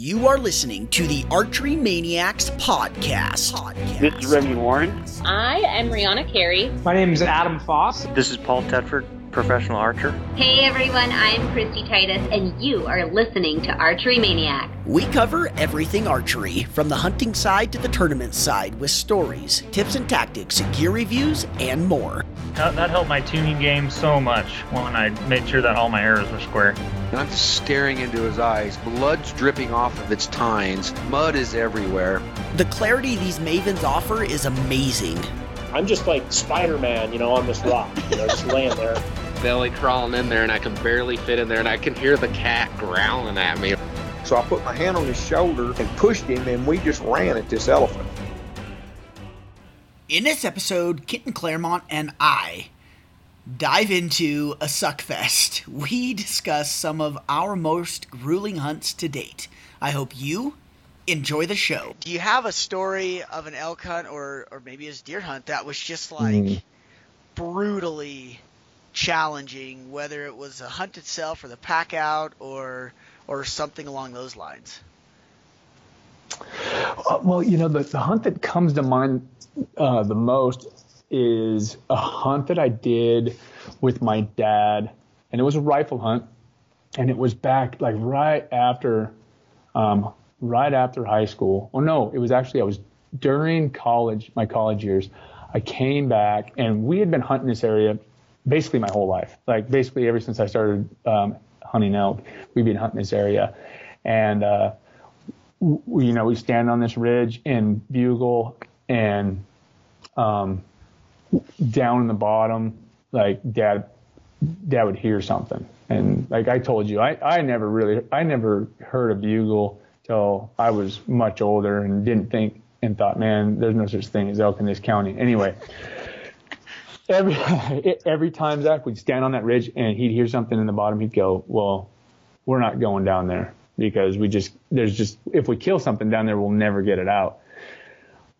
You are listening to the Archery Maniacs podcast. This is Remy Warren. I am Rihanna Carey. My name is Adam Foss. This is Paul Tetford, professional archer. Hey everyone, I'm Christy Titus, and you are listening to Archery Maniacs. We cover everything archery, from the hunting side to the tournament side, with stories, tips and tactics, gear reviews, and more. That helped my tuning game so much when I made sure that all my arrows were square. And I'm staring into his eyes. Blood's dripping off of its tines. Mud is everywhere. The clarity these mavens offer is amazing. I'm just like Spider-Man, on this rock. Just laying there. Belly crawling in there, and I can barely fit in there, and I can hear the cat growling at me. So I put my hand on his shoulder and pushed him, and we just ran at this elephant. In this episode, Kit Claremont and I dive into a suckfest. We discuss some of our most grueling hunts to date. I hope you enjoy the show. Do you have a story of an elk hunt or maybe a deer hunt that was just like brutally challenging, whether it was a hunt itself or the pack out or something along those lines? Well, the hunt that comes to mind the most is a hunt that I did with my dad, and it was a rifle hunt, and it was back like right after high school. Oh no, it was actually, I was during college, my college years. I came back, and we had been hunting this area basically my whole life. Like basically ever since I started hunting elk, we've been hunting this area, and we stand on this ridge and bugle, and down in the bottom, like dad would hear something. And like I told you, I never heard a bugle till I was much older, and thought, man, there's no such thing as elk in this county. Anyway, every time, Zach, we'd stand on that ridge and he'd hear something in the bottom, he'd go, well, we're not going down there, because if we kill something down there, we'll never get it out.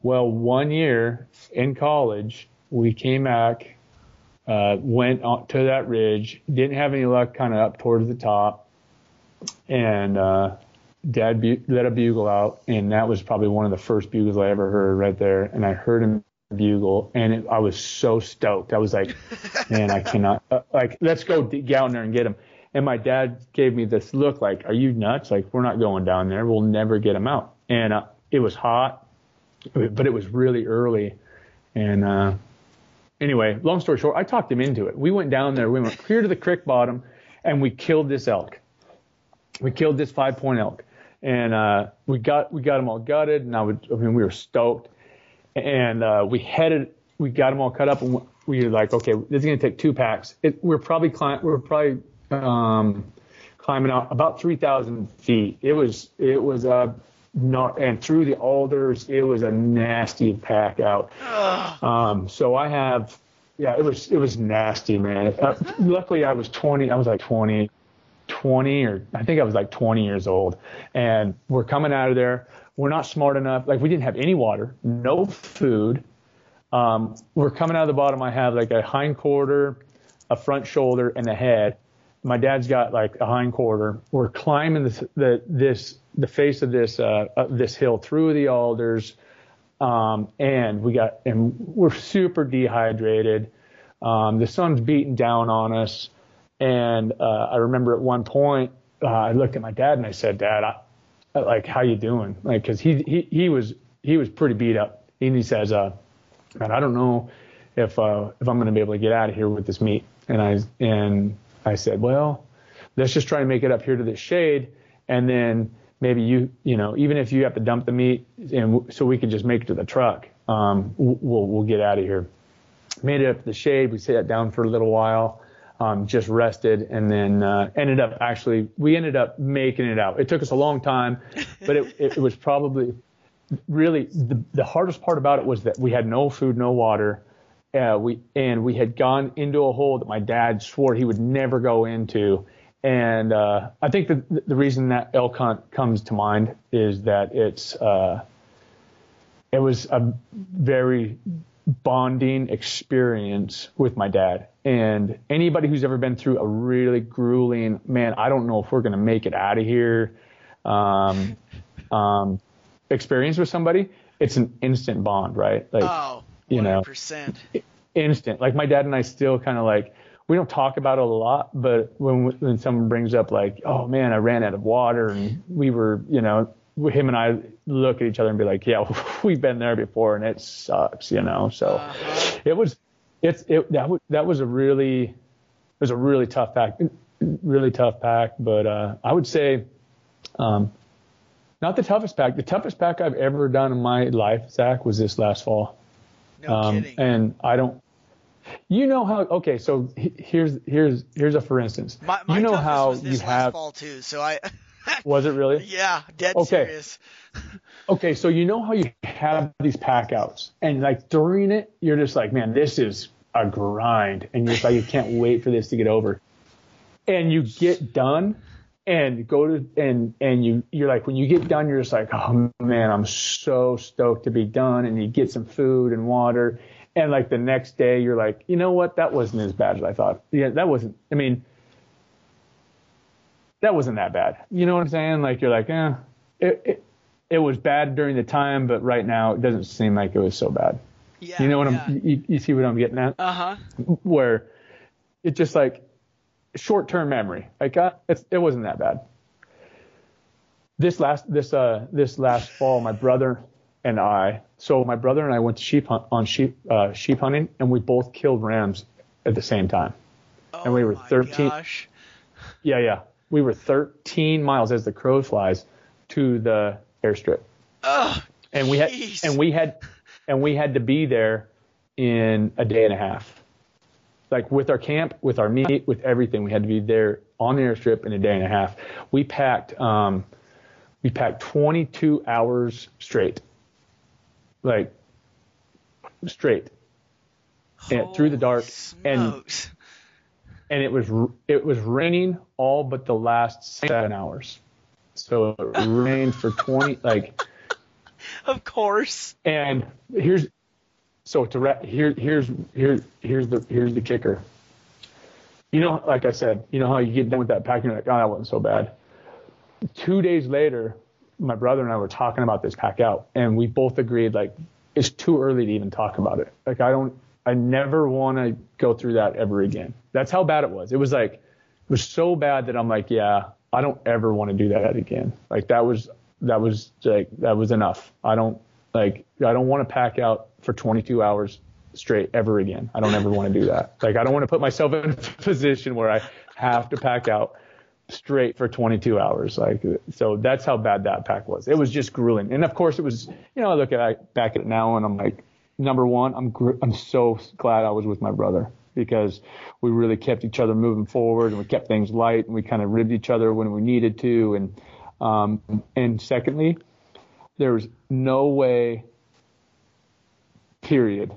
Well, one year in college, we came back, went to that ridge, didn't have any luck, kind of up towards the top, and Dad let a bugle out, and that was probably one of the first bugles I ever heard right there, and I heard him bugle, and I was so stoked. I was like, man, I cannot, let's go down there and get him. And my dad gave me this look like, are you nuts? Like, we're not going down there. We'll never get him out. And it was hot, but it was really early. And anyway, long story short, I talked him into it. We went down there. We went clear to the creek bottom, and we killed this elk. We killed this 5-point elk, and we got them all gutted. And we were stoked, and we got them all cut up, and we were like, okay, this is gonna take 2 packs. We're probably climbing out about 3,000 feet. It was not, and through the alders, it was a nasty pack out. So I have, it was nasty, man. Luckily, I was 20. I was like 20, or I think I was like 20 years old. And we're coming out of there. We're not smart enough. Like, we didn't have any water, no food. We're coming out of the bottom. I have like a hind quarter, a front shoulder, and a head. My dad's got like a hind quarter. We're climbing the face of this hill through the alders, and we're super dehydrated. The sun's beating down on us, and I remember at one point I looked at my dad and I said, "Dad, how you doing?" Like, because he was pretty beat up, and he says, "Man, I don't know if I'm going to be able to get out of here with this meat." And I said, well, let's just try and make it up here to this shade, and then maybe you even if you have to dump the meat, and so we can just make it to the truck, we'll get out of here. Made it up to the shade. We sat down for a little while, just rested, and then we ended up making it out. It took us a long time, but it was probably really the hardest part about it was that we had no food, no water. We had gone into a hole that my dad swore he would never go into, and I think the reason that elk hunt comes to mind is that it was a very bonding experience with my dad. And anybody who's ever been through a really grueling, man, I don't know if we're gonna make it out of here, experience with somebody, it's an instant bond, right? Like, oh, 100%. You know, instant. Like my dad and I still kind of like, we don't talk about it a lot, but when someone brings up like, oh man, I ran out of water, and we were, you know, him and I look at each other and be like, yeah, we've been there before and it sucks, you know? So it was a really tough pack, but, I would say, not the toughest pack. The toughest pack I've ever done in my life, Zach, was this last fall. No kidding. And I don't, you know how, okay, so here's a, for instance, my you know how was this you last have fall too. So I, was it really? Yeah. Dead okay. Serious. Okay. So you know how you have these pack outs, and like during it, you're just like, man, this is a grind. And you're just like, you can't wait for this to get over. And you get done and go to, and you're like, when you get done, you're just like, oh man, I'm so stoked to be done. And you get some food and water. And like the next day you're like, you know what? That wasn't as bad as I thought. Yeah. That wasn't that bad. You know what I'm saying? Like, you're like, it was bad during the time, but right now it doesn't seem like it was so bad. Yeah, you know what you see what I'm getting at? Uh-huh. Where it's just like short-term memory. Like, it wasn't that bad. This last fall, my brother and I went to sheep hunting, and we both killed rams at the same time. Oh, and we were 13. Gosh. Yeah, yeah. We were 13 miles as the crow flies to the airstrip. Oh, and we had to be there in a day and a half, like with our camp, with our meat, with everything. We had to be there on the airstrip in a day and a half. We packed 22 hours straight, like straight, and through the dark. Smokes. And it was raining all but the last 7 hours. So it rained for 20, like. Of course. And here's the kicker. You know, like I said, you know how you get done with that pack and you're like, oh, that wasn't so bad. 2 days later, my brother and I were talking about this pack out, and we both agreed, like, it's too early to even talk about it. Like, I never want to go through that ever again. That's how bad it was. It was like, it was so bad that I'm like, yeah, I don't ever want to do that again. Like that was enough. I don't want to pack out for 22 hours straight ever again. I don't ever want to do that. Like, I don't want to put myself in a position where I have to pack out straight for 22 hours. Like, so that's how bad that pack was. It was just grueling. And of course it was, you know, I look back at it now and I'm like, number one, I'm so glad I was with my brother, because we really kept each other moving forward, and we kept things light, and we kind of ribbed each other when we needed to. And secondly, there was no way, period,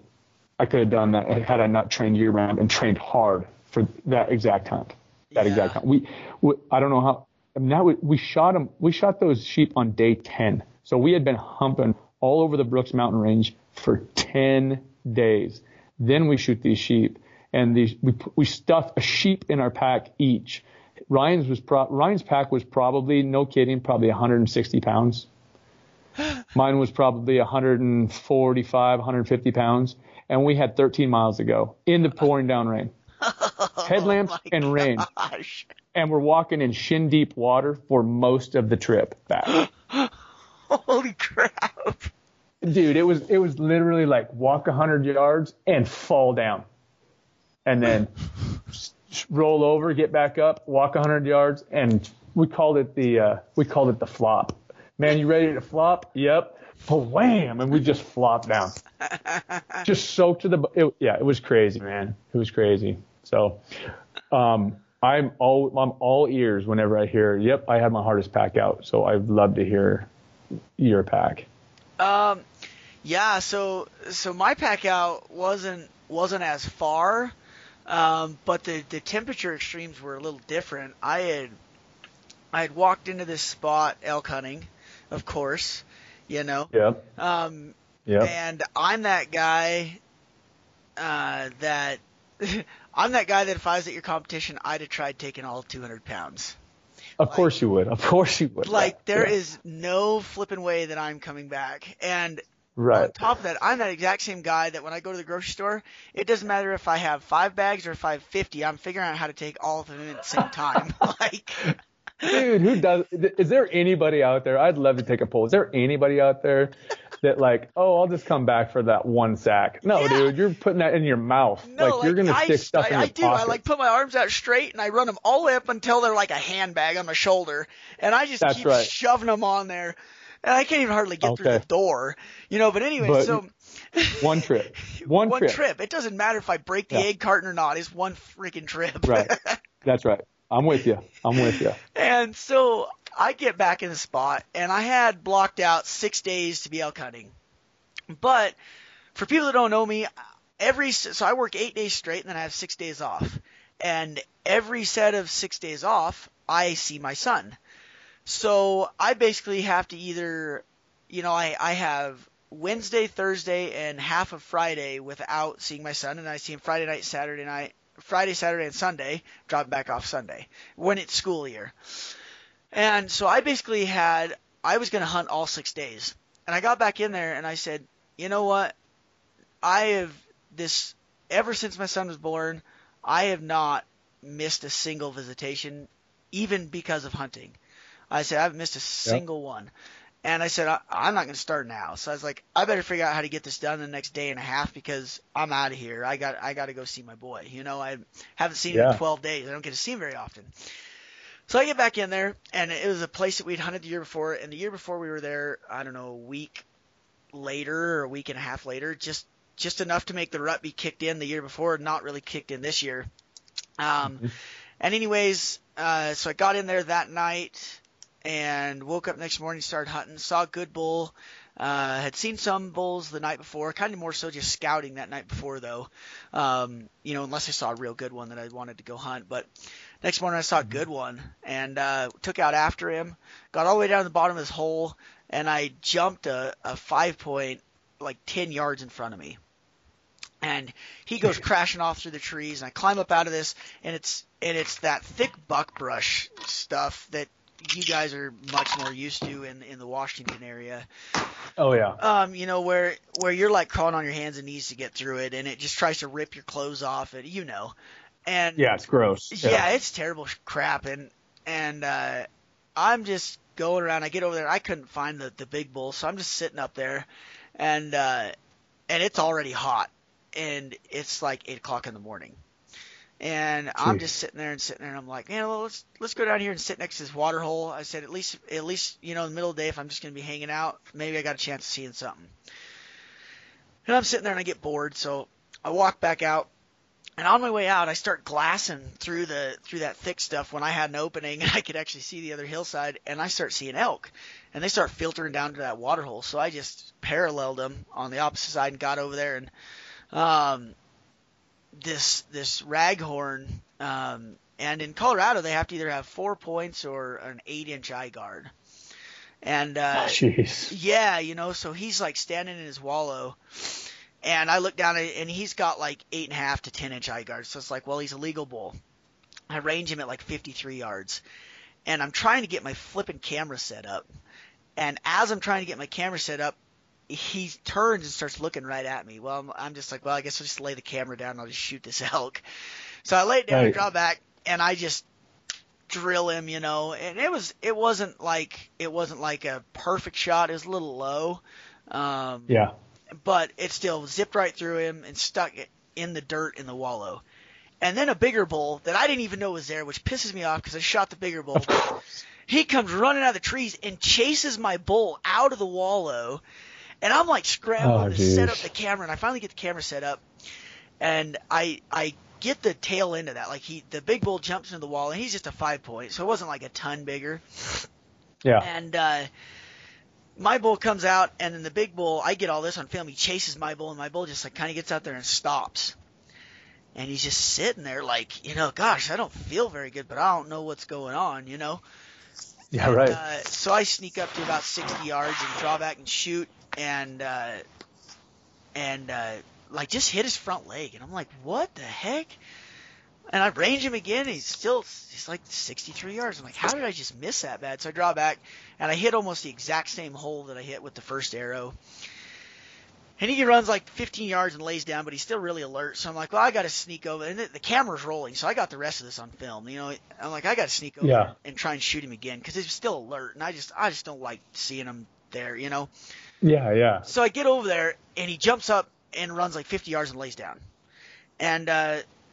I could have done that had I not trained year round and trained hard for that exact hunt. I don't know how. Now we shot them. We shot those sheep on day 10. So we had been humping all over the Brooks Mountain Range for 10 days. Then we shoot these sheep, and we stuffed a sheep in our pack each. Ryan's pack was probably, no kidding, probably 160 pounds. Mine was probably 145, 150 pounds. And we had 13 miles to go in the pouring down rain. Headlamps and rain. And we're walking in shin deep water for most of the trip back. Holy crap. Dude, it was literally like walk 100 yards and fall down, and then roll over, get back up, walk 100 yards, and we called it the flop. Man, you ready to flop? Yep. Wham! And we just flopped down, just soaked to the. It was crazy, man. It was crazy. So, I'm all ears whenever I hear, yep, I had my hardest pack out. So I'd love to hear your pack. Yeah, so my pack out wasn't as far, but the temperature extremes were a little different. I had walked into this spot elk hunting, of course, you know. Yeah. And I'm that guy that if I was at your competition, I'd have tried taking all 200 pounds. Of course you would. Of course you would. There is no flipping way that I'm coming back. And on top of that, I'm that exact same guy that when I go to the grocery store, it doesn't matter if I have 5 bags or if I have 50. I'm figuring out how to take all of them at the same time. Dude, who does? Is there anybody out there? I'd love to take a poll. Is there anybody out there that I'll just come back for that one sack? No, dude, you're putting that in your mouth. No, you're gonna stick stuff in your pocket. I do. I put my arms out straight and I run them all the way up until they're like a handbag on my shoulder, and I just keep shoving them on there, and I can't even hardly get through the door, But anyway, so one trip. It doesn't matter if I break the egg carton or not. It's one freaking trip. Right. That's right. I'm with you. And so I get back in the spot, and I had blocked out 6 days to be elk hunting. But for people that don't know me, so I work 8 days straight, and then I have 6 days off. And every set of 6 days off, I see my son. So I basically have to either, I have Wednesday, Thursday, and half of Friday without seeing my son, and I see him Friday night, Saturday night. Friday, Saturday, and Sunday, drop back off Sunday when it's school year. And so I basically I was going to hunt all 6 days. And I got back in there and I said, you know what? Ever since my son was born, I have not missed a single visitation, even because of hunting. I said, I haven't missed a single one. And I said, I'm not going to start now. So I was like, I better figure out how to get this done the next day and a half because I'm out of here. I got to go see my boy. I haven't seen him in 12 days. I don't get to see him very often. So I get back in there, and it was a place that we'd hunted the year before. And the year before we were there, I don't know, a week later or a week and a half later, just enough to make the rut be kicked in the year before, not really kicked in this year. And anyways, so I got in there that night. And woke up next morning, started hunting, saw a good bull, had seen some bulls the night before, kind of more so just scouting that night before though, unless I saw a real good one that I wanted to go hunt. But next morning I saw a good one and took out after him, got all the way down to the bottom of this hole, and I jumped a 5-point 10 yards in front of me. And he goes crashing off through the trees, and I climb up out of this, and it's that thick buckbrush stuff that you guys are much more used to in the Washington area. Oh yeah. Where you're crawling on your hands and knees to get through it, and it just tries to rip your clothes off, and and yeah, it's gross. Yeah, it's terrible crap. And I'm just going around. I get over there. I couldn't find the big bull, so I'm just sitting up there, and it's already hot, and it's 8 o'clock in the morning. And jeez. I'm just sitting there, and I'm like, man, well, let's go down here and sit next to this water hole. I said, at least, in the middle of the day, if I'm just going to be hanging out, maybe I got a chance of seeing something. And I'm sitting there, and I get bored, so I walk back out. And on my way out, I start glassing through that thick stuff when I had an opening, and I could actually see the other hillside, and I start seeing elk. And they start filtering down to that water hole, so I just paralleled them on the opposite side and got over there, and this raghorn, and in Colorado they have to either have 4 points or an 8-inch eye guard. And so he's standing in his wallow, and I look down at it, and he's got 8.5 to 10-inch eye guards. So it's he's a legal bull. I range him at 53 yards, and I'm trying to get my flipping camera set up. And as I'm trying to get my camera set up, he turns and starts looking right at me. Well, I'm just well, I guess I'll just lay the camera down. And I'll just shoot this elk. So I lay it down and draw back, and I just drill him, And it wasn't like a perfect shot. It was a little low. But it still zipped right through him and stuck it in the dirt in the wallow. And then a bigger bull that I didn't even know was there, which pisses me off because I shot the bigger bull. He comes running out of the trees and chases my bull out of the wallow. And I'm scrambling to set up the camera, and I finally get the camera set up, and I get the tail end of that. The big bull jumps into the wall, and he's just a 5-point, so it wasn't a ton bigger. Yeah. And my bull comes out, and then the big bull, I get all this on film. He chases my bull, and my bull just kind of gets out there and stops, and he's just sitting there, gosh, I don't feel very good, but I don't know what's going on, Yeah, and, right. So I sneak up to about 60 yards and draw back and shoot. And just hit his front leg, and I'm like, what the heck? And I range him again, and he's like 63 yards. I'm like, how did I just miss that bad? So I draw back, and I hit almost the exact same hole that I hit with the first arrow. And he runs like 15 yards and lays down, but he's still really alert. So I'm like, well, I got to sneak over. And the camera's rolling, so I got the rest of this on film. You know, I'm like, I got to sneak over and try and shoot him again because he's still alert. And I just don't like seeing him there, you know. Yeah, yeah. So I get over there, and he jumps up and runs like 50 yards and lays down. And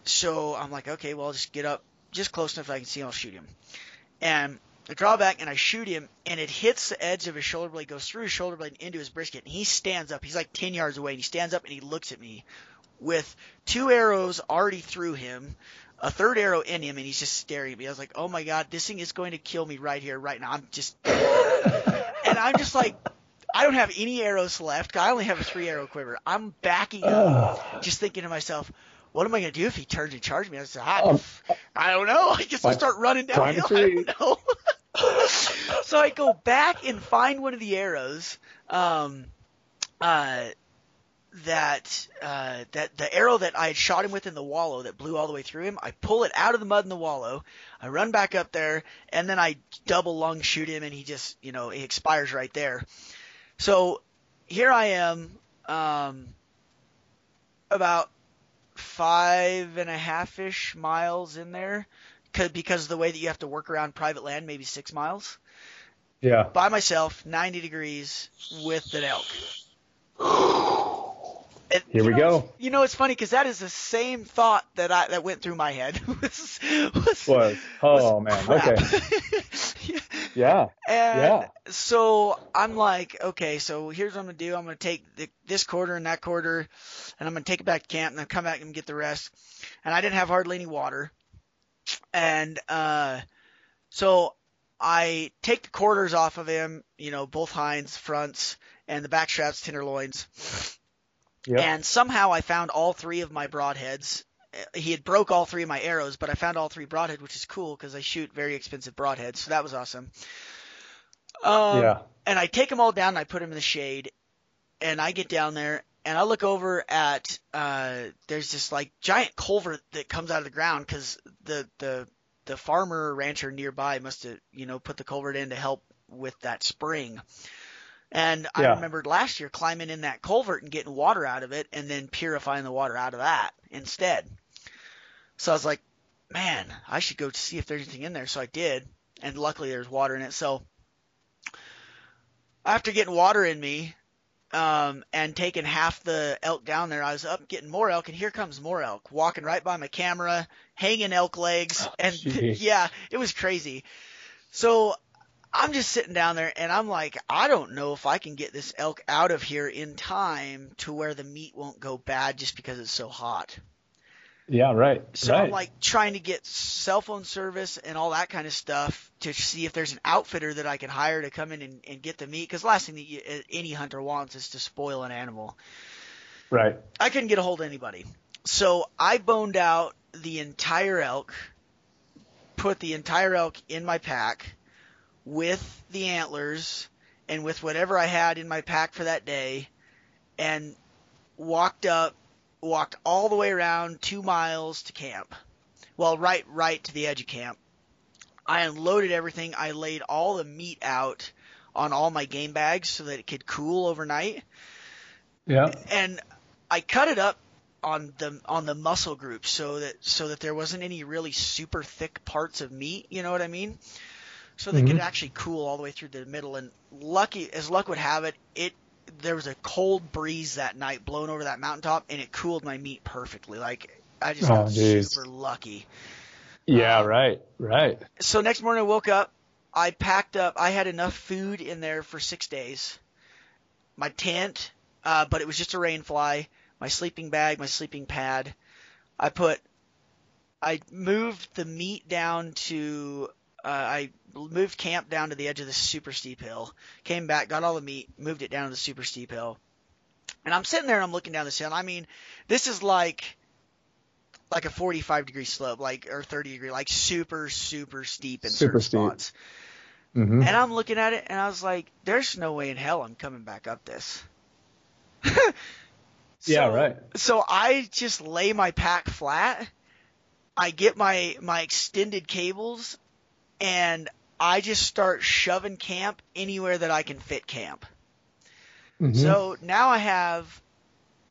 so I'm like, okay, well, I'll just get up just close enough that I can see him. I'll shoot him. And I draw back, and I shoot him, and it hits the edge of his shoulder blade, goes through his shoulder blade and into his brisket, and he stands up. He's like 10 yards away, and he stands up, and he looks at me with two arrows already through him, a third arrow in him, and he's just staring at me. I was like, oh, my God, this thing is going to kill me right here, right now. I'm just like, I don't have any arrows left. I only have a three-arrow quiver. I'm backing up, just thinking to myself, what am I going to do if he turns and charges me? I said, I don't know. I guess I'll start running downhill. I don't know. So I go back and find one of the arrows, that the arrow that I had shot him with in the wallow that blew all the way through him. I pull it out of the mud in the wallow. I run back up there, and then I double lung shoot him, and he just, you know, he expires right there. So here I am, about 5.5-ish miles in there. Because of the way that you have to work around private land, maybe 6 miles. Yeah. By myself, 90 degrees with an elk. And, here we go. You know, it's funny because that is the same thought that went through my head. Oh, man. Crap. Okay. Yeah. And so I'm like, okay, so here's what I'm going to do. I'm going to take this quarter and that quarter, and I'm going to take it back to camp, and then come back and get the rest. And I didn't have hardly any water. And so I take the quarters off of him, you know, both hinds, fronts, and the back straps, tenderloins. Yep. And somehow I found all three of my broadheads. He had broke all three of my arrows, but I found all three broadheads, which is cool because I shoot very expensive broadheads. So that was awesome. And I take them all down and I put them in the shade. And I get down there. And I look over at there's this like giant culvert that comes out of the ground because the farmer or rancher nearby must have, you know, put the culvert in to help with that spring. And I remembered last year climbing in that culvert and getting water out of it and then purifying the water out of that instead. So I was like, man, I should go to see if there's anything in there. So I did. And luckily there's water in it. So after getting water in me, and taking half the elk down there, I was up getting more elk, and here comes more elk walking right by my camera, hanging elk legs. It was crazy. So I'm just sitting down there and I'm like, I don't know if I can get this elk out of here in time to where the meat won't go bad just because it's so hot. Yeah. Right. So I'm like trying to get cell phone service and all that kind of stuff to see if there's an outfitter that I can hire to come in and get the meat. Cause last thing that any hunter wants is to spoil an animal. Right. I couldn't get a hold of anybody. So I boned out the entire elk, put the entire elk in my pack with the antlers and with whatever I had in my pack for that day, and walked all the way around 2 miles to camp. Well, right to the edge of camp. I unloaded everything. I laid all the meat out on all my game bags so that it could cool overnight. Yeah. And I cut it up on the muscle group so that there wasn't any really super thick parts of meat, you know what I mean? So they could actually cool all the way through the middle. And lucky as luck would have it, there was a cold breeze that night blowing over that mountaintop, and it cooled my meat perfectly. Like, I just got super lucky. Yeah, right. So next morning I woke up, I packed up. I had enough food in there for 6 days. My tent, but it was just a rain fly, my sleeping bag, my sleeping pad. I moved the meat down to I moved camp down to the edge of the super steep hill, came back, got all the meat, moved it down to the super steep hill. And I'm sitting there and I'm looking down this hill. And I mean, this is like a 45 degree slope, or 30 degree, like super, super steep in certain spots. Mm-hmm. And I'm looking at it and I was like, there's no way in hell I'm coming back up this. So I just lay my pack flat. I get my extended cables and I just start shoving camp anywhere that I can fit camp. Mm-hmm. So now I have,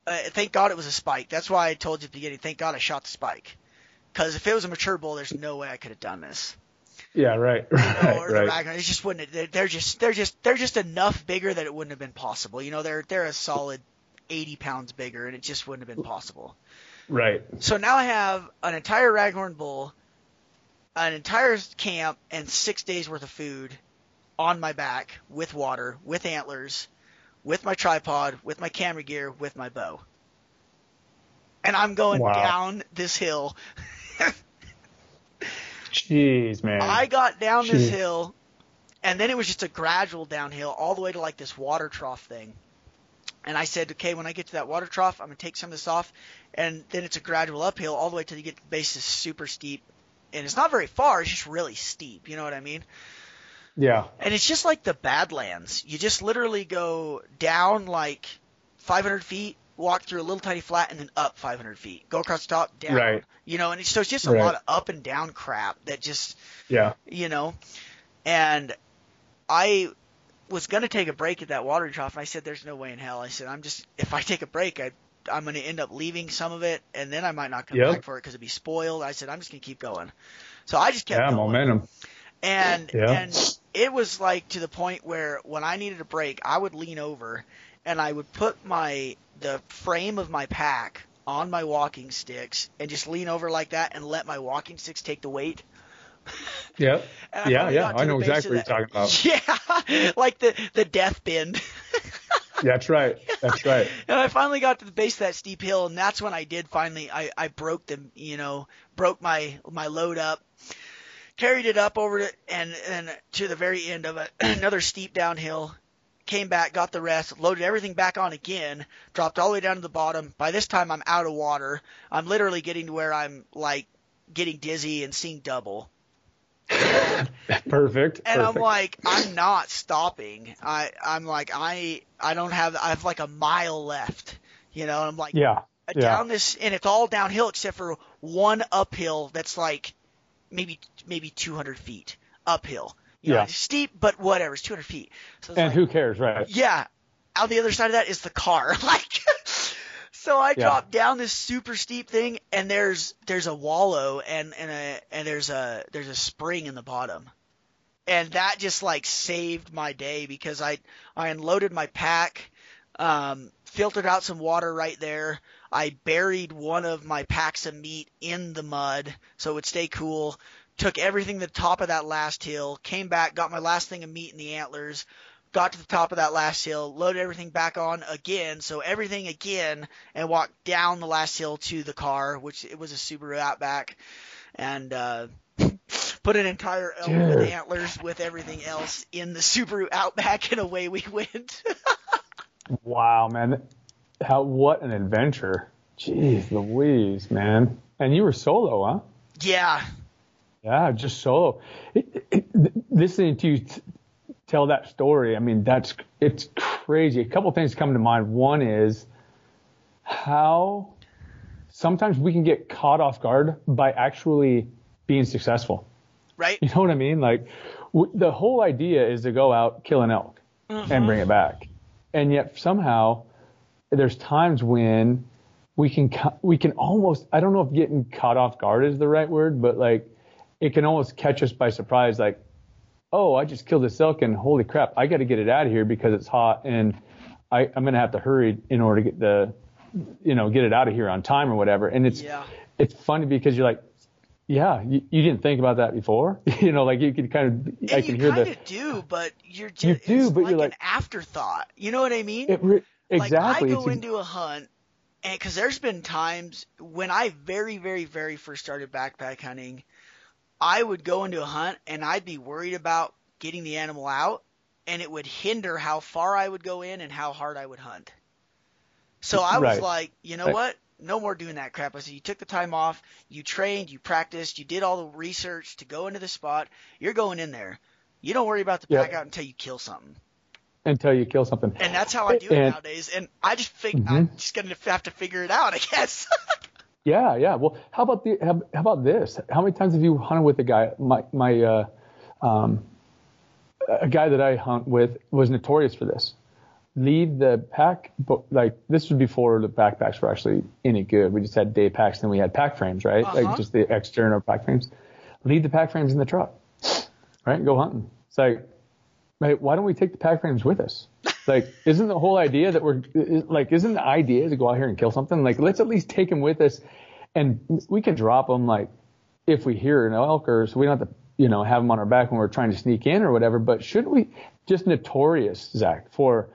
thank God it was a spike. That's why I told you at the beginning, thank God I shot the spike. Because if it was a mature bull, there's no way I could have done this. Yeah, right. Or the It just wouldn't. They're just enough bigger that it wouldn't have been possible. You know, they're a solid 80 pounds bigger, and it just wouldn't have been possible. Right. So now I have an entire raghorn bull, an entire camp, and 6 days worth of food on my back with water, with antlers, with my tripod, with my camera gear, with my bow. And I'm going down this hill. Jeez, man. I got down this hill, and then it was just a gradual downhill all the way to like this water trough thing. And I said, okay, when I get to that water trough, I'm going to take some of this off. And then it's a gradual uphill all the way till you get to the base is super steep. And it's not very far. It's just really steep. You know what I mean? Yeah. And it's just like the Badlands. You just literally go down like 500 feet, walk through a little tiny flat, and then up 500 feet. Go across the top, down. Right. You know, and so it's just a lot of up and down crap that just – yeah. You know, and I – was going to take a break at that water trough, and I said, there's no way in hell. I said, if I take a break, I'm going to end up leaving some of it, and then I might not come back for it because it'd be spoiled. I said, I'm just going to keep going. So I just kept going. Momentum. And it was like to the point where when I needed a break, I would lean over, and I would put the frame of my pack on my walking sticks and just lean over like that and let my walking sticks take the weight. Yeah. Yeah. I know exactly what you're talking about. Yeah. Like the death bend. That's right. And I finally got to the base of that steep hill, and that's when I did finally I broke them, you know, broke my load up, carried it up over it and to the very end of it, another steep downhill, came back, got the rest, loaded everything back on again, dropped all the way down to the bottom. By this time I'm out of water. I'm literally getting to where I'm like getting dizzy and seeing double. Perfect. And I'm like, I'm not stopping. I'm like, I have like a mile left, you know, and I'm like, down this, and it's all downhill except for one uphill. That's like maybe 200 feet uphill. You know, steep, but whatever. It's 200 feet. So and like, who cares? Right. Yeah. Out the other side of that is the car. Like, so I dropped down this super steep thing, and there's a wallow and there's a spring in the bottom, and that just like saved my day because I unloaded my pack, filtered out some water right there. I buried one of my packs of meat in the mud so it would stay cool. Took everything to the top of that last hill, came back, got my last thing of meat in the antlers. Got to the top of that last hill, loaded everything back on again, so everything again, and walked down the last hill to the car, which it was a Subaru Outback, and put an entire elk with antlers with everything else in the Subaru Outback, and away we went. Wow, man. What an adventure. Jeez Louise, man. And you were solo, huh? Yeah. Yeah, just solo. Listening to you tell that story. I mean, it's crazy. A couple things come to mind. One is how sometimes we can get caught off guard by actually being successful. Right. You know what I mean? Like the whole idea is to go out, kill an elk and bring it back. And yet somehow there's times when we can almost, I don't know if getting caught off guard is the right word, but like it can almost catch us by surprise. Like, oh, I just killed this elk and holy crap, I got to get it out of here because it's hot and I'm going to have to hurry in order to get it out of here on time or whatever. And it's funny because you're like, you didn't think about that before. You know, like you could kind of, I can hear that. You kind of do, but you're like an afterthought. You know what I mean? Exactly. Like I go into a hunt and cause there's been times when I very, very, very first started backpack hunting, I would go into a hunt and I'd be worried about getting the animal out, and it would hinder how far I would go in and how hard I would hunt. So I was like, you know what? No more doing that crap. I said, you took the time off, you trained, you practiced, you did all the research to go into the spot. You're going in there. You don't worry about the pack out until you kill something. And that's how I do it nowadays. And I just think I'm just going to have to figure it out, I guess. Yeah. Well, how about this? How many times have you hunted with a guy? A guy that I hunt with was notorious for this. Lead the pack, but like this was before the backpacks were actually any good. We just had day packs, then we had pack frames, right? Uh-huh. Like just the external pack frames. Leave the pack frames in the truck, right? Go hunting. It's like, right, why don't we take the pack frames with us? Like, isn't the whole idea that isn't the idea to go out here and kill something? Like, let's at least take them with us, and we can drop them, like, if we hear an elk, or so we don't have to, you know, have them on our back when we're trying to sneak in or whatever. But shouldn't we, just notorious, Zach, for,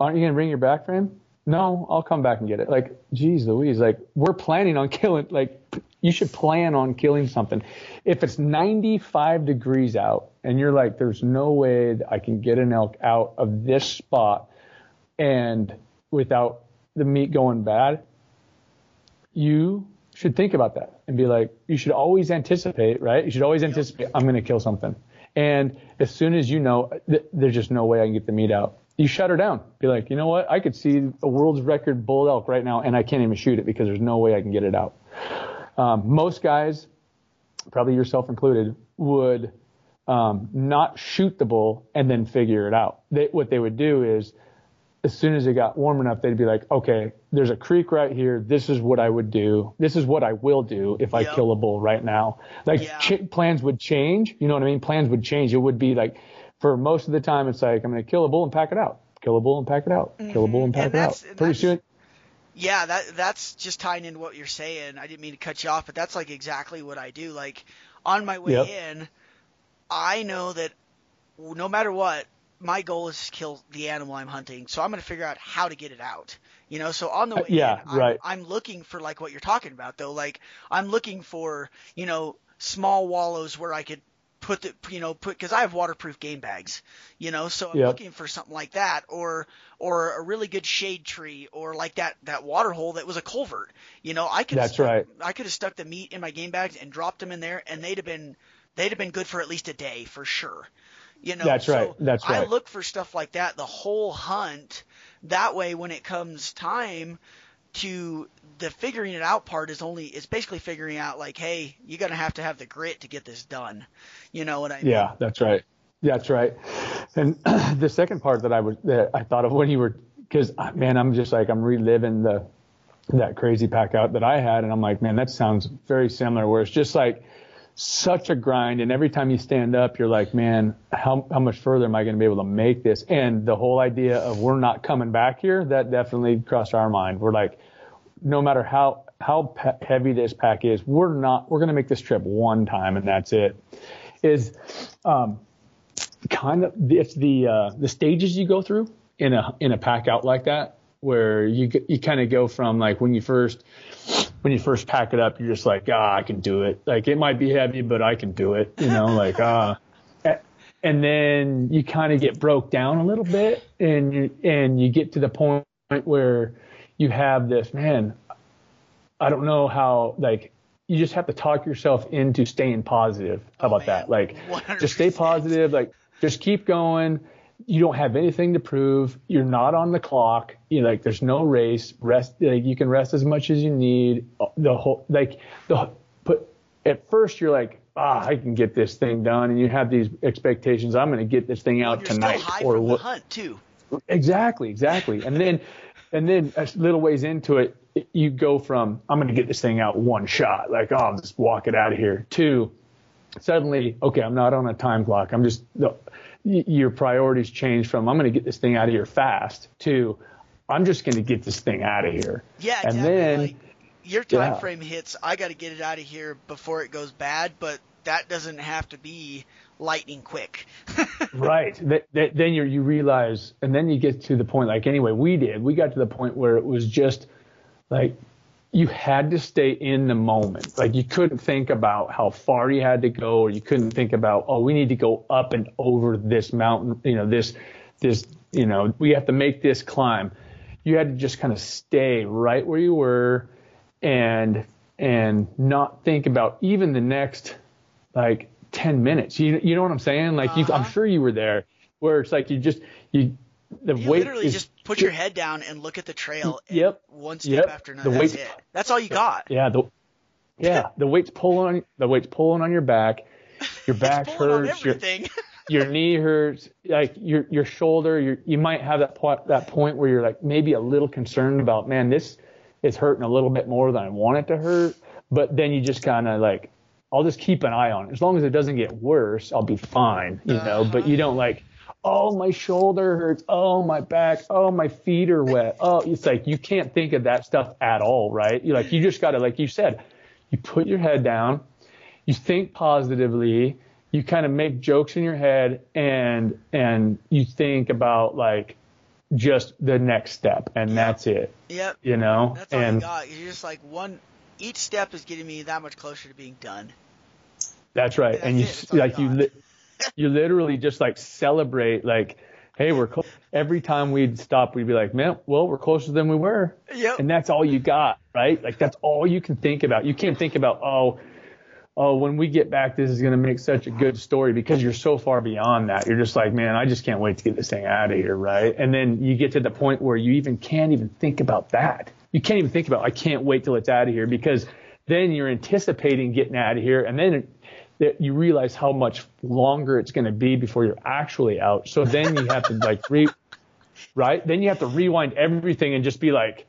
aren't you going to bring your back frame? No, I'll come back and get it. Like, geez Louise, like, we're planning on killing, like, you should plan on killing something. If it's 95 degrees out and you're like, there's no way that I can get an elk out of this spot and without the meat going bad, you should think about that and be like, you should always anticipate, right? You should always anticipate, I'm going to kill something. And as soon as you know, there's just no way I can get the meat out, you shut her down. Be like, you know what? I could see a world's record bull elk right now, and I can't even shoot it because there's no way I can get it out. Most guys, probably yourself included, would not shoot the bull and then figure it out. What they would do is, as soon as it got warm enough, they'd be like, okay, there's a creek right here. This is what I would do. This is what I will do if I kill a bull right now. Like plans would change. You know what I mean? Plans would change. It would be like, for most of the time, it's like, I'm going to kill a bull and pack it out. Kill a bull and pack it out. Mm-hmm. Kill a bull and pack it out. Pretty soon. Yeah, that's just tying into what you're saying. I didn't mean to cut you off, but that's like exactly what I do. Like on my way in, I know that no matter what, my goal is to kill the animal I'm hunting. So I'm going to figure out how to get it out. You know, so on the way in, I'm looking for like what you're talking about though. Like I'm looking for, you know, small wallows where I could put because I have waterproof game bags, you know, so I'm looking for something like that or a really good shade tree or like that water hole that was a culvert, you know, I could have stuck the meat in my game bags and dropped them in there and they'd have been good for at least a day for sure. You know, I look for stuff like that the whole hunt. That way, when it comes time to the figuring it out part, is basically figuring out like, hey, you're gonna have to have the grit to get this done. You know what I mean? Yeah, that's right. And the second part that I thought of when you were, because man, I'm just like I'm reliving that crazy pack out that I had, and I'm like, man, that sounds very similar. Where it's just like such a grind, and every time you stand up you're like, man, how much further am I going to be able to make this? And the whole idea of we're not coming back here, that definitely crossed our mind. We're like, no matter how heavy this pack is, we're going to make this trip one time and that's it. Is kind of it's the stages you go through in a pack out like that, where you kind of go from like when you first pack it up, you're just like, I can do it. Like, it might be heavy, but I can do it, you know, like, and then you kind of get broke down a little bit and you get to the point where you have this, man, I don't know how, like, you just have to talk yourself into staying positive. How about that? Like, 100%. Just stay positive. Like, just keep going. You don't have anything to prove. You're not on the clock. You like, there's no race. Rest. Like, you can rest as much as you need. At first you're like, I can get this thing done, and you have these expectations. I'm going to get this thing out tonight. Still high from the hunt too. Exactly. And then a little ways into it, you go from I'm going to get this thing out one shot, like I'll just walk it out of here, to suddenly, okay, I'm not on a time clock. I'm just your priorities change from I'm going to get this thing out of here fast to I'm just going to get this thing out of here. Yeah, exactly. And then like, your time frame hits. I got to get it out of here before it goes bad, but that doesn't have to be lightning quick. Right. Then you realize, and then you get to the point, like anyway, we got to the point where it was just like you had to stay in the moment. Like you couldn't think about how far you had to go, or you couldn't think about, we need to go up and over this mountain, you know, this, you know, we have to make this climb. You had to just kind of stay right where you were and not think about even the next like 10 minutes. You know what I'm saying? Like I'm sure you were there where it's like, you just, you, the you weight literally is, just put your head down and look at the trail. And one step after another. That's all you got. The weight's pulling. The weight's pulling on your back. Your back hurts. Your knee hurts. Like your shoulder. You might have that point where you're like maybe a little concerned about, man, this is hurting a little bit more than I want it to hurt. But then you just kind of like, I'll just keep an eye on it. As long as it doesn't get worse, I'll be fine, you know. But you don't like, oh, my shoulder hurts. Oh, my back. Oh, my feet are wet. Oh, it's like you can't think of that stuff at all, right? You like you just got to, like you said, you put your head down, you think positively, you kind of make jokes in your head, and you think about like just the next step, and that's it. Yep. You know, that's all you got. You're just like one. Each step is getting me that much closer to being done. That's right. And that's you literally just like celebrate, like, hey, we're close. Every time we'd stop, we'd be like, man, well, we're closer than we were. Yep. And that's all you got, right? Like, that's all you can think about. You can't think about, oh, when we get back, this is going to make such a good story, because you're so far beyond that. You're just like, man, I just can't wait to get this thing out of here, right? And then you get to the point where you even can't even think about that. You can't even think about, I can't wait till it's out of here, because then you're anticipating getting out of here, and then you realize how much longer it's going to be before you're actually out. So then you have to like then you have to rewind everything and just be like,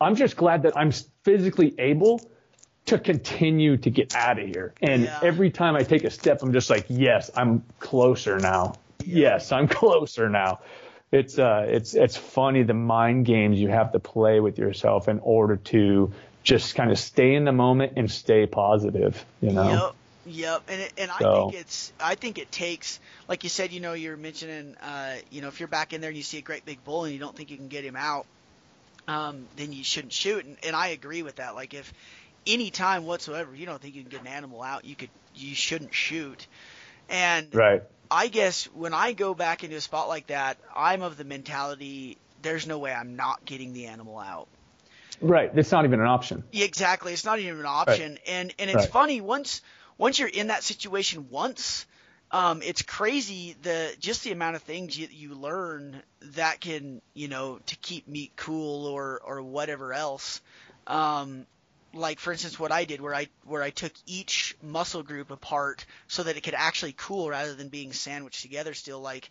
I'm just glad that I'm physically able to continue to get out of here. And every time I take a step, I'm just like, yes, I'm closer now. Yes, I'm closer now. It's funny, the mind games you have to play with yourself in order to just kind of stay in the moment and stay positive, you know? Yep. I think it takes, like you said, you know, you're mentioning, if you're back in there and you see a great big bull and you don't think you can get him out, then you shouldn't shoot. And I agree with that. Like, if any time whatsoever you don't think you can get an animal out, you shouldn't shoot. And right. I guess when I go back into a spot like that, I'm of the mentality, there's no way I'm not getting the animal out. Right. It's not even an option. Exactly. It's not even an option. Right. And it's funny, once you're in that situation once, it's crazy the amount of things you learn that can, you know, to keep meat cool or whatever else. Like, for instance, what I did where I took each muscle group apart so that it could actually cool rather than being sandwiched together still, like,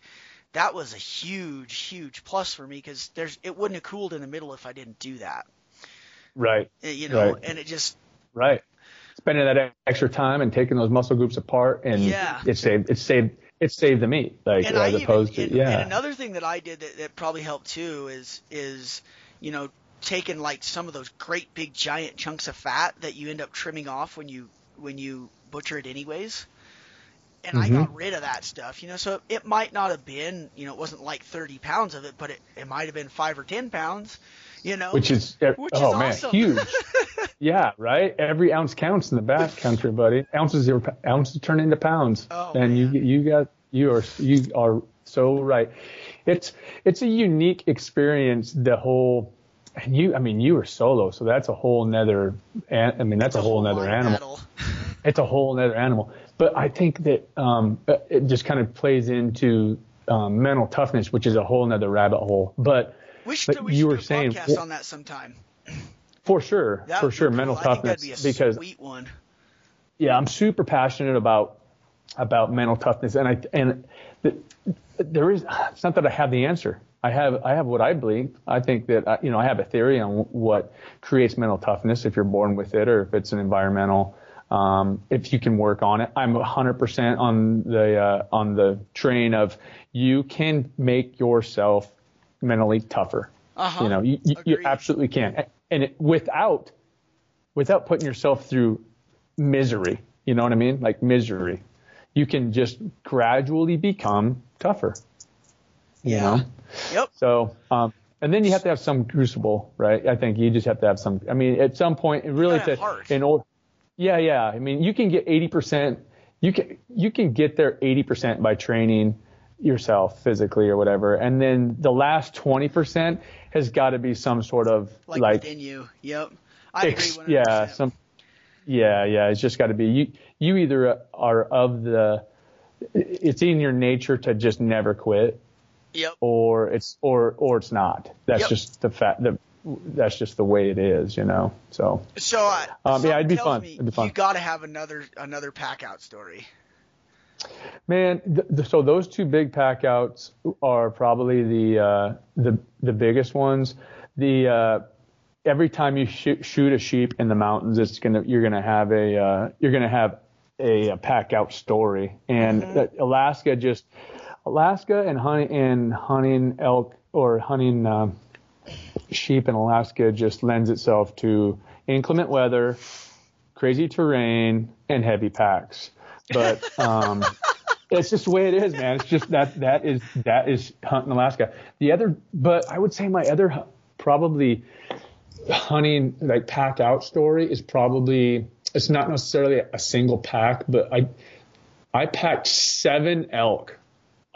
that was a huge, huge plus for me, because it wouldn't have cooled in the middle if I didn't do that. Right. You know, right. And it just – right. Spending that extra time and taking those muscle groups apart, and it saved the meat, like, and as opposed to – yeah. And another thing that I did that probably helped too is, you know, taking like some of those great big giant chunks of fat that you end up trimming off when you butcher it anyways. And I got rid of that stuff, you know, so it might not have been, you know, it wasn't like 30 pounds of it, but it might have been 5 or 10 pounds, you know, which is awesome. Man, huge. Yeah. Right. Every ounce counts in the back country, buddy. Ounces turn into pounds. Oh, and man. you are so right. It's a unique experience. You were solo, so that's a whole nother. I mean, that's a whole nother animal. It's a whole nother animal. But I think that it just kind of plays into mental toughness, which is a whole nother rabbit hole. But we should do a podcast on that sometime. For sure, for sure, mental toughness. I think that'd be a sweet one. Yeah, I'm super passionate about mental toughness, there is. It's not that I have the answer. I have what I believe. I think that I have a theory on what creates mental toughness, if you're born with it or if it's an environmental. If you can work on it, I'm 100% on the train of you can make yourself mentally tougher. Uh-huh. You know, you absolutely can, and without putting yourself through misery. You know what I mean? Like misery, you can just gradually become tougher. You know? Yep. So, and then you have to have some crucible, right? I think you just have to have some. I mean, at some point, it really Yeah. I mean, you can get 80%. You can get there 80% by training yourself physically or whatever, and then the last 20% has got to be some sort of like within you. Yep. I agree. 100%. Yeah. It's just got to be you. You either are of the. It's in your nature to just never quit. Yep. Or it's not. That's just the fact that that's just the way it is, you know. So yeah, it'd be fun. It'd be fun. You got to have another pack out story. Man, so those two big pack outs are probably the biggest ones. Every time you shoot a sheep in the mountains, you're gonna have a pack out story. And mm-hmm. Alaska and hunting elk or hunting sheep in Alaska just lends itself to inclement weather, crazy terrain, and heavy packs. But it's just the way it is, man. It's just that is hunting Alaska. But I would say my other probably hunting like pack out story is probably it's not necessarily a single pack, but I packed 7 elk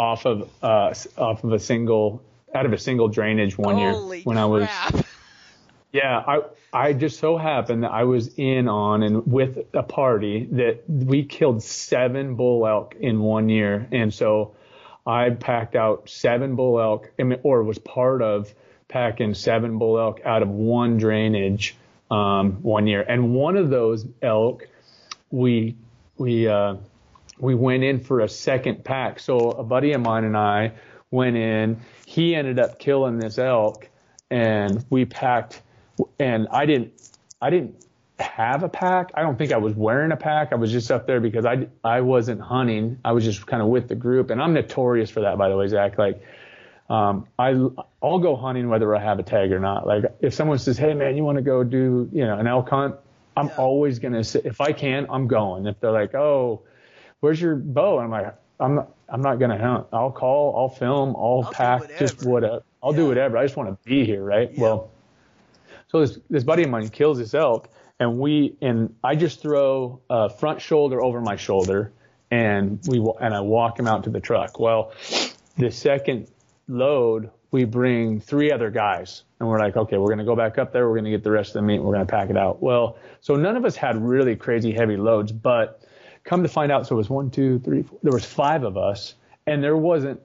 out of a single drainage one Holy year when crap. I just so happened that I was in on and with a party that we killed 7 bull elk in one year. And so I packed out 7 bull elk or was part of packing 7 bull elk out of one drainage one year. And one of those elk, we went in for a second pack. So a buddy of mine and I went in. He ended up killing this elk and we packed. And I didn't have a pack. I don't think I was wearing a pack. I was just up there because I wasn't hunting. I was just kind of with the group. And I'm notorious for that, by the way, Zach. Like, I'll go hunting whether I have a tag or not. Like, if someone says, "Hey, man, you want to go do an elk hunt?" I'm always gonna say, if I can, I'm going. If they're like, "Oh, where's your bow?" I'm like, I'm not gonna hunt. I'll call. I'll film. I'll pack. Whatever. Just whatever. I'll do whatever. I just want to be here, right? Yeah. Well. So this buddy of mine kills this elk, and I just throw a front shoulder over my shoulder, and I walk him out to the truck. Well, the second load, we bring 3 other guys, and we're like, okay, we're gonna go back up there, we're gonna get the rest of the meat, and we're gonna pack it out. Well, so none of us had really crazy heavy loads, but come to find out, so it was 1, 2, 3, 4. There was 5 of us, and there wasn't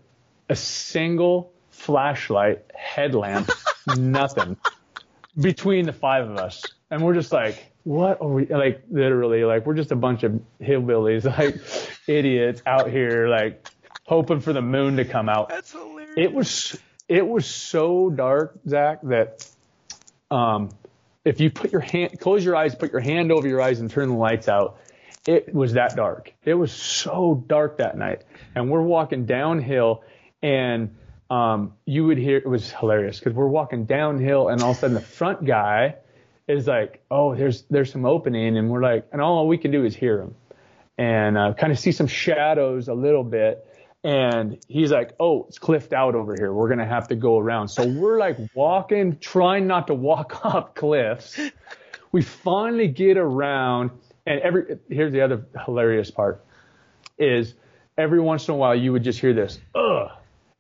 a single flashlight, headlamp, nothing. Between the 5 of us, and we're just like, what are we like? Literally, like we're just a bunch of hillbillies, like idiots out here, like hoping for the moon to come out. That's hilarious. It was so dark, Zach, that if you close your eyes, put your hand over your eyes, and turn the lights out, it was that dark. It was so dark that night, and we're walking downhill, and you would hear, it was hilarious because we're walking downhill and all of a sudden the front guy is like, oh, there's some opening. And we're like, and all we can do is hear him and kind of see some shadows a little bit. And he's like, oh, it's cliffed out over here. We're going to have to go around. So we're like walking, trying not to walk up cliffs. We finally get around and here's the other hilarious part is every once in a while you would just hear this, ugh.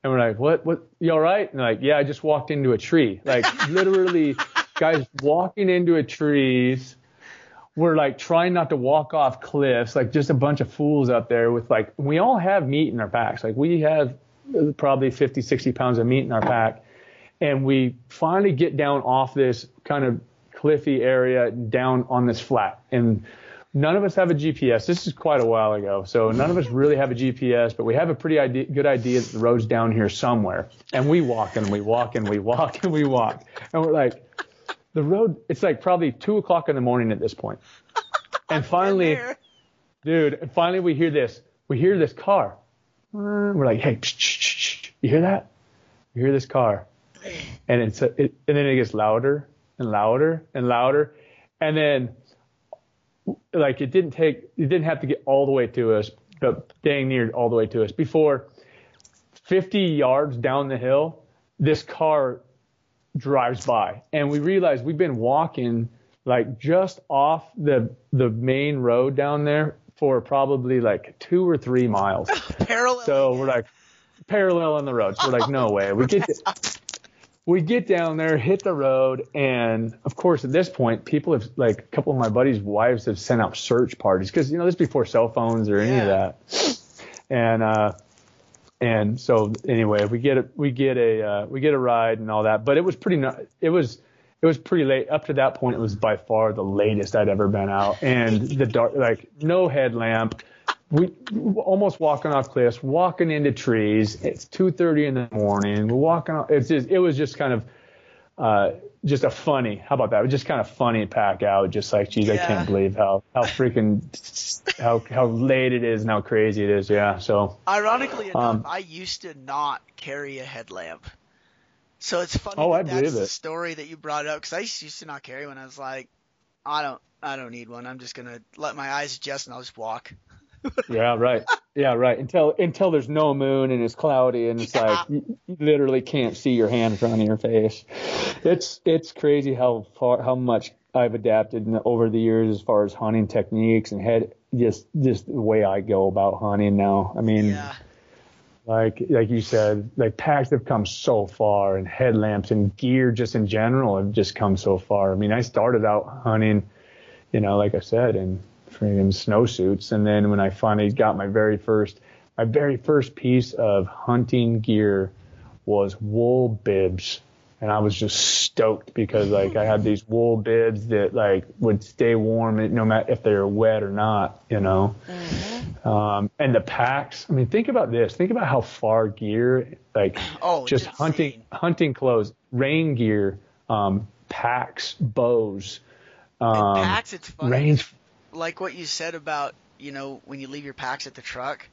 And we're like, what, you all right? And they're like, yeah, I just walked into a tree. Like literally guys walking into a trees. We're like trying not to walk off cliffs, like just a bunch of fools up there with like, we all have meat in our packs. Like we have probably 50, 60 pounds of meat in our pack. And we finally get down off this kind of cliffy area down on this flat. And none of us have a GPS. This is quite a while ago. So none of us really have a GPS, but we have a pretty good idea that the road's down here somewhere. And we walk and we walk and we walk and we walk. And we're like, the road, it's like probably 2:00 in the morning at this point. And finally, finally we hear this. We hear this car. We're like, hey, psh, psh, psh, psh. You hear that? You hear this car. And and then it gets louder and louder and louder. And then like it didn't have to get all the way to us, but dang near all the way to us before 50 yards down the hill, this car drives by and we realized we've been walking like just off the main road down there for probably like 2 or 3 miles. Parallel. So we're like parallel on the road. So we're like, no way. We get down there, hit the road, and of course at this point, people have like a couple of my buddies' wives have sent out search parties because this is before cell phones or any of that. And And so anyway, we get a ride and all that, but it was pretty late. Up to that point, it was by far the latest I'd ever been out, and the dark, like no headlamp. We almost walking off cliffs, walking into trees. It's 2:30 in the morning. We're walking off. It was just kind of a funny pack out. Just like, geez, yeah. I can't believe how freaking how late it is and how crazy it is. Yeah. So ironically enough, I used to not carry a headlamp. So it's funny. Oh, that's the story that you brought up, because I used to not carry one. I was like, I don't need one. I'm just gonna let my eyes adjust and I'll just walk. Yeah, right. Yeah, right. Until there's no moon and it's cloudy and it's like you literally can't see your hand in front of your face. It's crazy how much I've adapted over the years as far as hunting techniques and just the way I go about hunting now. I mean, yeah. Like you said, like packs have come so far, and headlamps and gear just in general have just come so far. I mean, I started out hunting, like I said, and freaking snowsuits, and then when I finally got my very first piece of hunting gear was wool bibs, and I was just stoked because like I had these wool bibs that like would stay warm no matter if they were wet or not, Mm-hmm. And the packs. I mean, think about this. Think about how far gear, like just hunting clothes, rain gear, packs, bows, and packs. It's funny. Range. Like what you said about, when you leave your packs at the truck,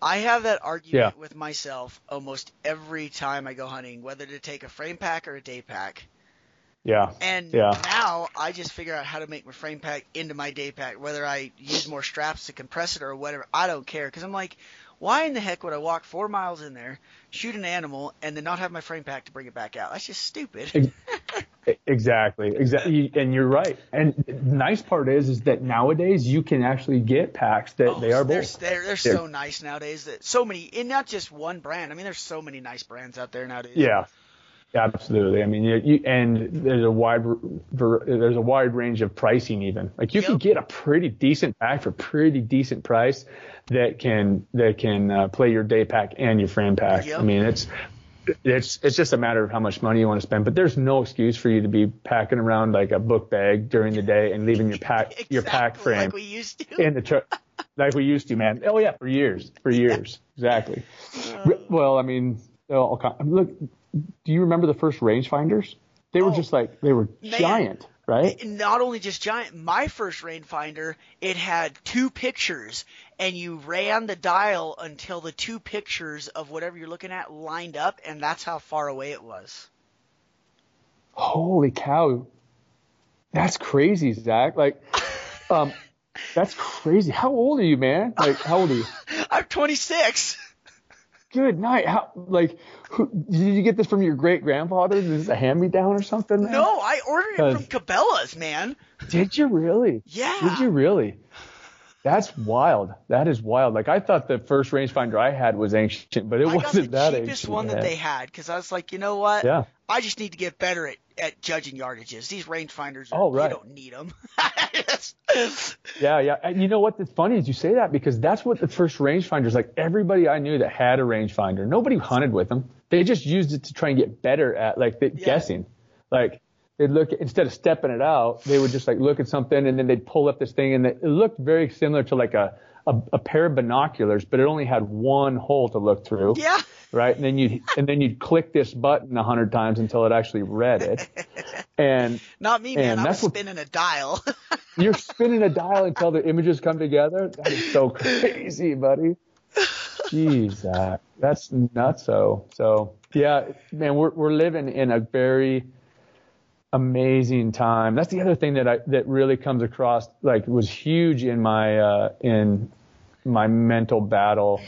I have that argument with myself almost every time I go hunting, whether to take a frame pack or a day pack. Yeah. And now I just figure out how to make my frame pack into my day pack, whether I use more straps to compress it or whatever. I don't care, because I'm like, why in the heck would I walk 4 miles in there, shoot an animal, and then not have my frame pack to bring it back out? That's just stupid. Exactly. And you're right. And the nice part is that nowadays you can actually get packs that they are both. They're so nice nowadays. That so many, and not just one brand. I mean, there's so many nice brands out there nowadays. Yeah, absolutely. I mean, and there's a wide range of pricing even. Like you can get a pretty decent pack for pretty decent price that can play your day pack and your frame pack. Yep. I mean, it's just a matter of how much money you want to spend, but there's no excuse for you to be packing around like a book bag during the day and leaving your pack exactly, your pack frame like we used to in the truck, like we used to, man. Oh yeah, for years, exactly. Well, I mean, look. Do you remember the first rangefinders? They were just like they were giant, right? Not only just giant. My first rangefinder, it had two pictures. And you ran the dial until the two pictures of whatever you're looking at lined up, and that's how far away it was. Holy cow. That's crazy, Zach. Like, that's crazy. How old are you, man? Like, how old are you? I'm 26. Good night. How, did you get this from your great-grandfather? Is this a hand-me-down or something, man? No, I ordered it from Cabela's, man. Did you really? Yeah. Did you really? That's wild. That is wild. Like, I thought the first rangefinder I had was ancient, but it wasn't that ancient. I got the cheapest one that they had because I was like, you know what? Yeah. I just need to get better at judging yardages. These rangefinders, you don't need them. Yeah, yeah. And you know what? It's funny is you say that because that's what the first rangefinders, like everybody I knew that had a rangefinder, nobody hunted with them. They just used it to try and get better at guessing. Like, they'd look, instead of stepping it out, they would just like look at something and then they'd pull up this thing, and it looked very similar to like a pair of binoculars, but it only had one hole to look through. Yeah. Right. And then you'd click this button 100 times until it actually read it. And not me, man. I'm spinning a dial. You're spinning a dial until the images come together. That is so crazy, buddy. Jeez, that's nutso. So yeah, man, we're living in a very amazing time. That's the other thing that really comes across, like, was huge in my mental battle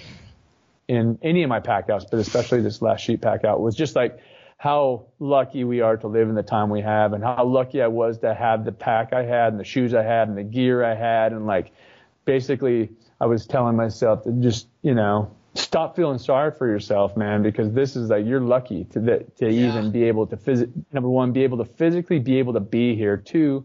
in any of my pack outs, but especially this last sheep pack out, was just like how lucky we are to live in the time we have, and how lucky I was to have the pack I had and the shoes I had and the gear I had. And like, basically I was telling myself to just, stop feeling sorry for yourself, man, because this is like, you're lucky to even be able to physically be able to be here. 2,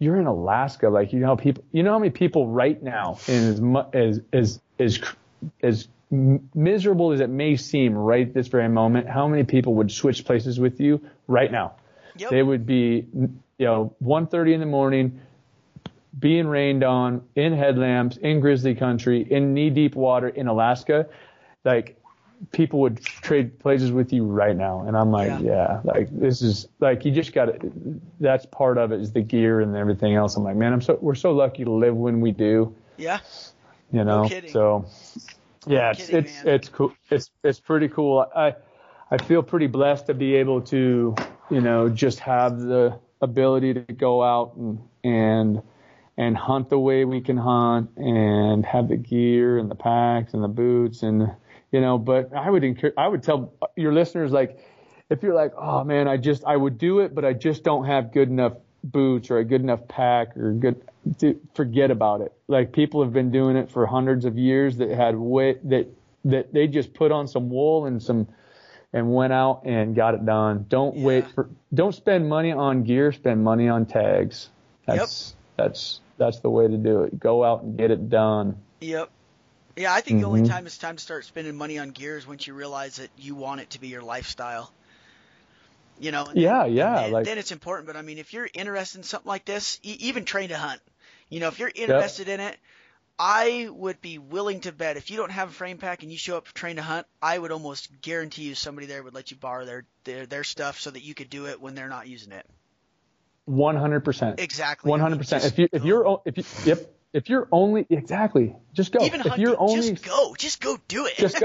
you're in Alaska. Like, you know how many people right now, and as miserable as it may seem right this very moment, how many people would switch places with you right now? Yep. They would be, 1:30 in the morning, being rained on, in headlamps, in grizzly country, in knee-deep water in Alaska. Like, people would trade places with you right now. And I'm like, this is like, you just got to, that's part of it is the gear and everything else. I'm like, man, we're so lucky to live when we do. Yeah. No kidding. So yeah, it's cool. It's pretty cool. I feel pretty blessed to be able to, just have the ability to go out and hunt the way we can hunt and have the gear and the packs and the boots and, but I would tell your listeners, like, if you're like, oh man, I would do it, but I just don't have good enough boots or a good enough pack or forget about it. Like, people have been doing it for hundreds of years that had that they just put on some wool and went out and got it done. Don't spend money on gear, spend money on tags. That's the way to do it. Go out and get it done. Yep. Yeah, I think the only time it's time to start spending money on gear is once you realize that you want it to be your lifestyle. Then it's important. But, I mean, if you're interested in something like this, even Train to Hunt, if you're interested in it, I would be willing to bet if you don't have a frame pack and you show up for Train to Hunt, I would almost guarantee you somebody there would let you borrow their stuff so that you could do it when they're not using it. 100%. Exactly. 100%. Just go. Even if you're only, just go do it. Just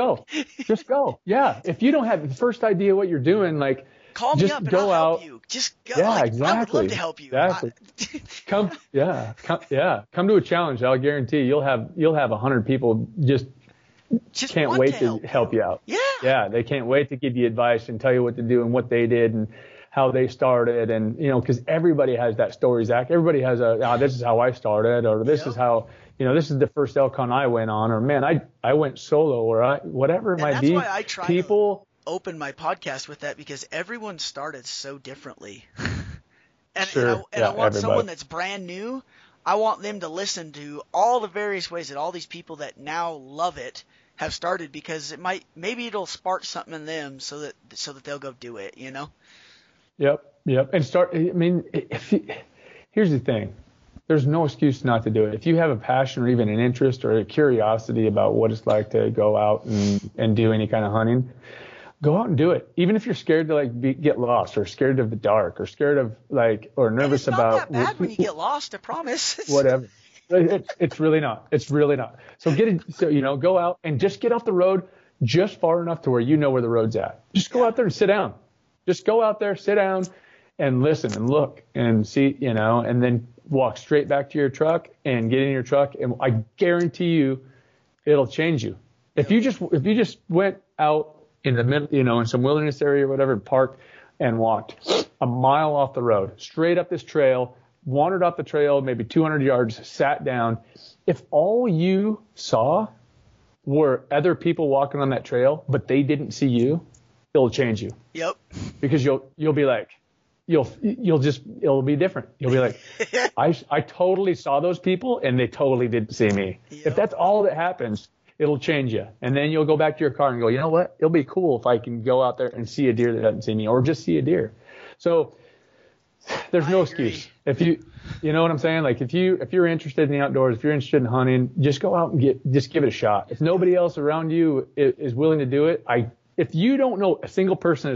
go. Yeah. If you don't have the first idea what you're doing, like, call me up and I'll help you. Just go. Yeah, exactly. I would love to help you. Exactly. Come to a challenge. I'll guarantee you'll have 100 people just can't wait to help you out. Yeah. Yeah. They can't wait to give you advice and tell you what to do and what they did and how they started, and because everybody has that story, Zach. Everybody has this is how I started, or this is how this is the first elk hunt I went on, or man, I went solo, or whatever it might be. That's why I try to open my podcast with that, because everyone started so differently. I want someone that's brand new. I want them to listen to all the various ways that all these people that now love it have started, because maybe it'll spark something in them so that they'll go do it. Yep. And start, here's the thing. There's no excuse not to do it. If you have a passion or even an interest or a curiosity about what it's like to go out and do any kind of hunting, go out and do it. Even if you're scared to get lost or scared of the dark or scared of or nervous about. It's not that bad when you get lost, I promise. Whatever. It's really not. It's really not. So go out and just get off the road just far enough to where you know where the road's at. Just go out there and sit down. Just go out there, sit down, and listen and look and see, and then walk straight back to your truck and get in your truck. And I guarantee you, it'll change you. If you just went out in the middle, in some wilderness area or whatever, park and walked a mile off the road, straight up this trail, wandered off the trail, maybe 200 yards, sat down. If all you saw were other people walking on that trail, but they didn't see you, it'll change you. Yep. Because you'll be like, it'll be different. You'll be like, I totally saw those people and they totally didn't see me. Yep. If that's all that happens, it'll change you. And then you'll go back to your car and go, you know what? It'll be cool if I can go out there and see a deer that doesn't see me, or just see a deer. So there's no excuse. If you know what I'm saying? Like, if you're interested in the outdoors, if you're interested in hunting, just go out and just give it a shot. If nobody else around you is willing to do it, if you don't know a single person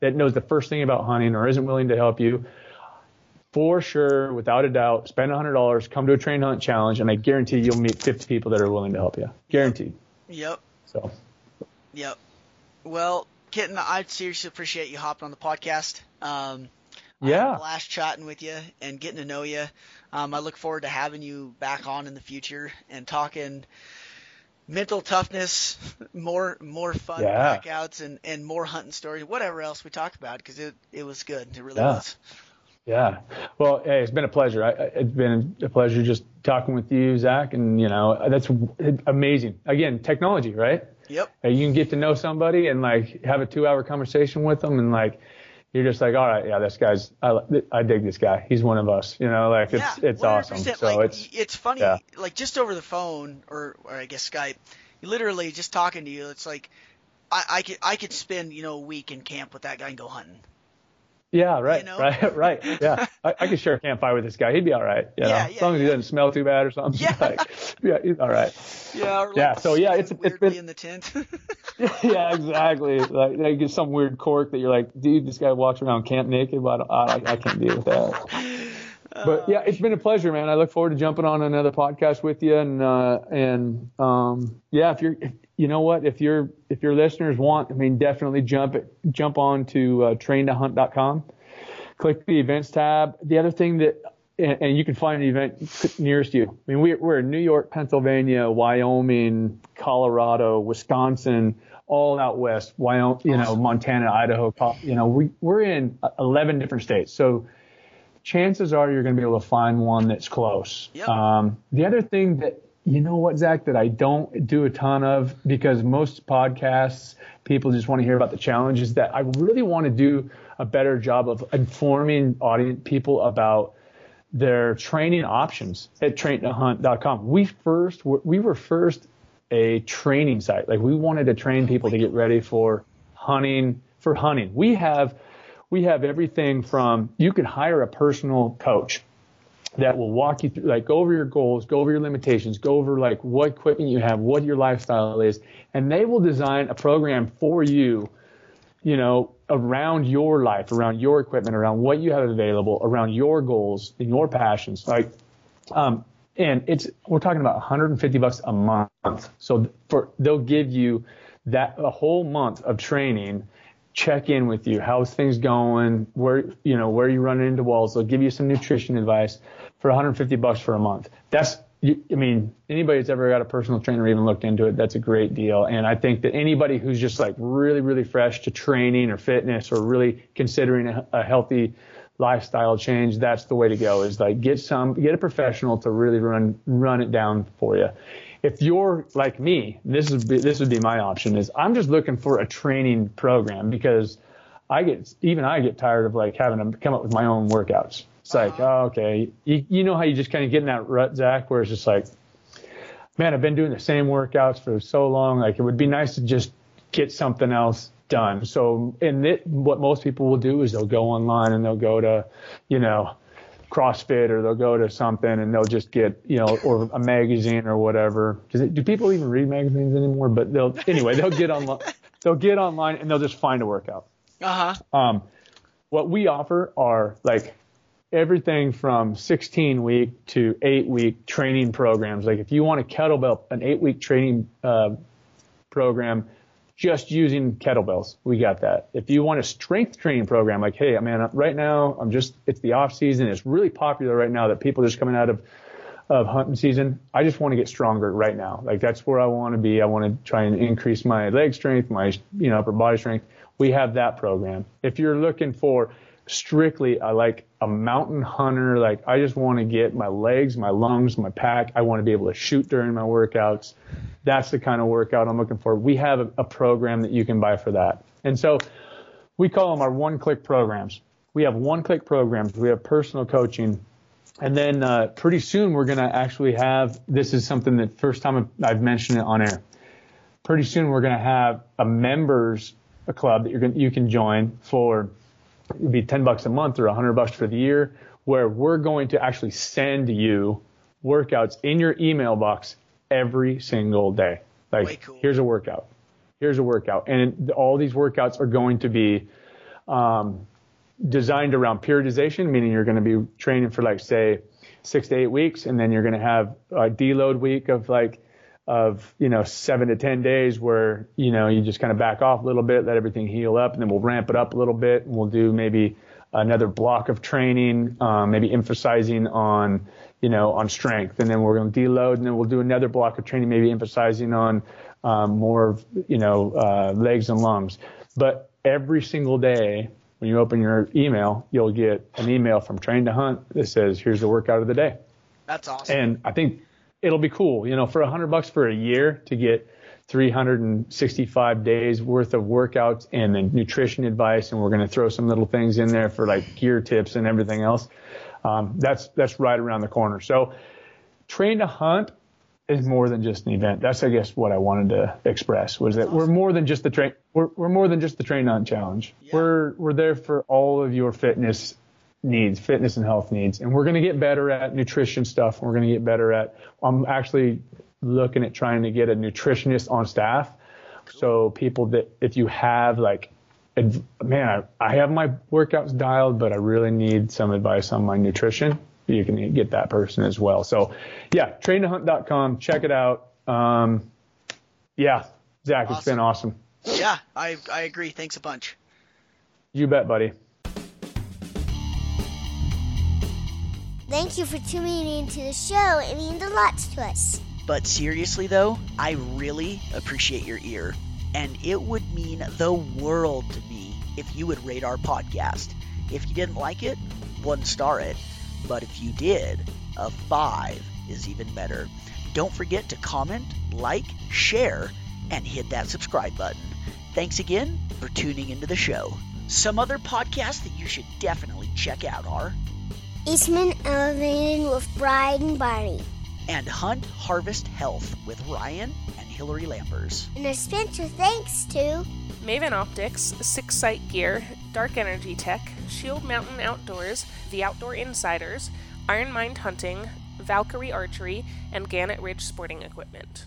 that knows the first thing about hunting or isn't willing to help you, for sure, without a doubt, spend $100, come to a Train Hunt challenge, and I guarantee you'll meet 50 people that are willing to help you. Guaranteed. Yep. So. Yep. Well, Kitten, I seriously appreciate you hopping on the podcast. I had a blast chatting with you and getting to know you. I look forward to having you back on in the future and talking mental toughness, more fun blackouts, and more hunting stories, whatever else we talked about, because it was good. It really was. Yeah. Well, hey, it's been a pleasure. It's been a pleasure just talking with you, Zach, and, that's amazing. Again, technology, right? Yep. You can get to know somebody and, have a 2-hour conversation with them and, you're just like, all right, yeah, this guy's – I dig this guy. He's one of us. It's awesome. So it's funny. Just over the phone or I guess Skype, literally just talking to you, it's like I could spend, you know, a week in camp with that guy and go hunting. Yeah, right, you know? right. Yeah, I could share a campfire with this guy. He'd be all right. You know? As long as he doesn't smell too bad or something. Yeah, he's all right. Yeah, or like so it's been in the tent. Yeah, exactly. Like get some weird cork that you're like, dude, this guy walks around camp naked, but I can't deal with that. But yeah, it's been a pleasure, man. I look forward to jumping on another podcast with you, and yeah, if you're. You know what? If your listeners want, definitely jump on to traintohunt.com. Click the events tab. The other thing that, and you can find an event nearest you. I mean, we're in New York, Pennsylvania, Wyoming, Colorado, Wisconsin, all out west. Wyoming, you know, Montana, Idaho. You know, we're in 11 different states. So chances are you're going to be able to find one that's close. Yep. The other thing that. You know what, Zach, that I don't do a ton of, because most podcasts, people just want to hear about the challenges, that I really want to do a better job of informing audience people about their training options at traintohunt.com. We were first a training site. Like, we wanted to train people to get ready for hunting. We have everything from, you could hire a personal coach that will walk you through, like, go over your goals, go over your limitations, go over like what equipment you have, what your lifestyle is, and they will design a program for you, you know, around your life, around your equipment, around what you have available, around your goals and your passions. Like, and we're talking about $150 a month. So they'll give you that a whole month of training. Check in with you. How's things going? Where are you running into walls? They'll give you some nutrition advice for $150 for a month. Anybody that's ever got a personal trainer or even looked into it, that's a great deal. And I think that anybody who's just like really, really fresh to training or fitness, or really considering a healthy lifestyle change, that's the way to go, is like get a professional to really run it down for you. If you're like me, this would be my option, is I'm just looking for a training program, because I get tired of like having to come up with my own workouts. It's like, okay, you know how you just kind of get in that rut, Zach, where it's just like, man, I've been doing the same workouts for so long. Like, it would be nice to just get something else done. So, what most people will do is they'll go online and they'll go to, you know, CrossFit, or they'll go to something, and they'll just get, you know, or a magazine or whatever. Do people even read magazines anymore? But they'll get online. They'll get online and they'll just find a workout. What we offer are like everything from 16-week to 8-week training programs. Like, if you want a kettlebell, an 8-week training program, just using kettlebells, we got that. If you want a strength training program, like, hey, man, right now it's the off season. It's really popular right now that people just coming out of hunting season. I just want to get stronger right now. Like, that's where I want to be. I want to try and increase my leg strength, my, you know, upper body strength. We have that program. If you're looking for strictly like a mountain hunter, like, I just want to get my legs, my lungs, my pack. I want to be able to shoot during my workouts. That's the kind of workout I'm looking for. We have a program that you can buy for that. And so we call them our one-click programs. We have one-click programs. We have personal coaching. And then pretty soon we're going to actually have – this is something that first time I've mentioned it on air. Pretty soon we're going to have a members club that you can join for – it would be $10 a month or $100 for the year, where we're going to actually send you workouts in your email box every single day. Like, cool. Here's a workout. And all these workouts are going to be designed around periodization, meaning you're going to be training for, like, say, 6 to 8 weeks. And then you're going to have a deload week of, you know, 7 to 10 days where, you know, you just kind of back off a little bit, let everything heal up. And then we'll ramp it up a little bit, and we'll do maybe another block of training, maybe emphasizing on, you know, on strength, and then we're going to deload, and then we'll do another block of training, maybe emphasizing on more, you know, legs and lungs. But every single day when you open your email, you'll get an email from Train to Hunt that says, here's the workout of the day. That's awesome. And I think it'll be cool, you know, for $100 for a year to get 365 days worth of workouts and then nutrition advice. And we're going to throw some little things in there for like gear tips and everything else. That's right around the corner. So Train to Hunt is more than just an event. That's, I guess, what I wanted to express, was that we're more than just the train. We're more than just the Train Hunt Challenge. Yeah. We're there for all of your fitness needs, fitness and health needs. And we're going to get better at nutrition stuff. We're going to get better at, I'm actually looking at trying to get a nutritionist on staff. Cool. So people that, if you have like, man, I have my workouts dialed, but I really need some advice on my nutrition, you can get that person as well. So yeah, traintohunt.com, check it out. Yeah, Zach, awesome. It's been awesome. Yeah, I agree. Thanks a bunch. You bet, buddy. Thank you for tuning into the show. It means a lot to us. But seriously, though, I really appreciate your ear. And it would mean the world to me if you would rate our podcast. If you didn't like it, 1-star it. But if you did, a 5 is even better. Don't forget to comment, like, share, and hit that subscribe button. Thanks again for tuning into the show. Some other podcasts that you should definitely check out are Eastman Elevating with Brian and Barney, and Hunt Harvest Health with Ryan and Hilary Lampers. And a special thanks to Maven Optics, Six Sight Gear, Dark Energy Tech, Shield Mountain Outdoors, The Outdoor Insiders, Iron Mind Hunting, Valkyrie Archery, and Gannett Ridge Sporting Equipment.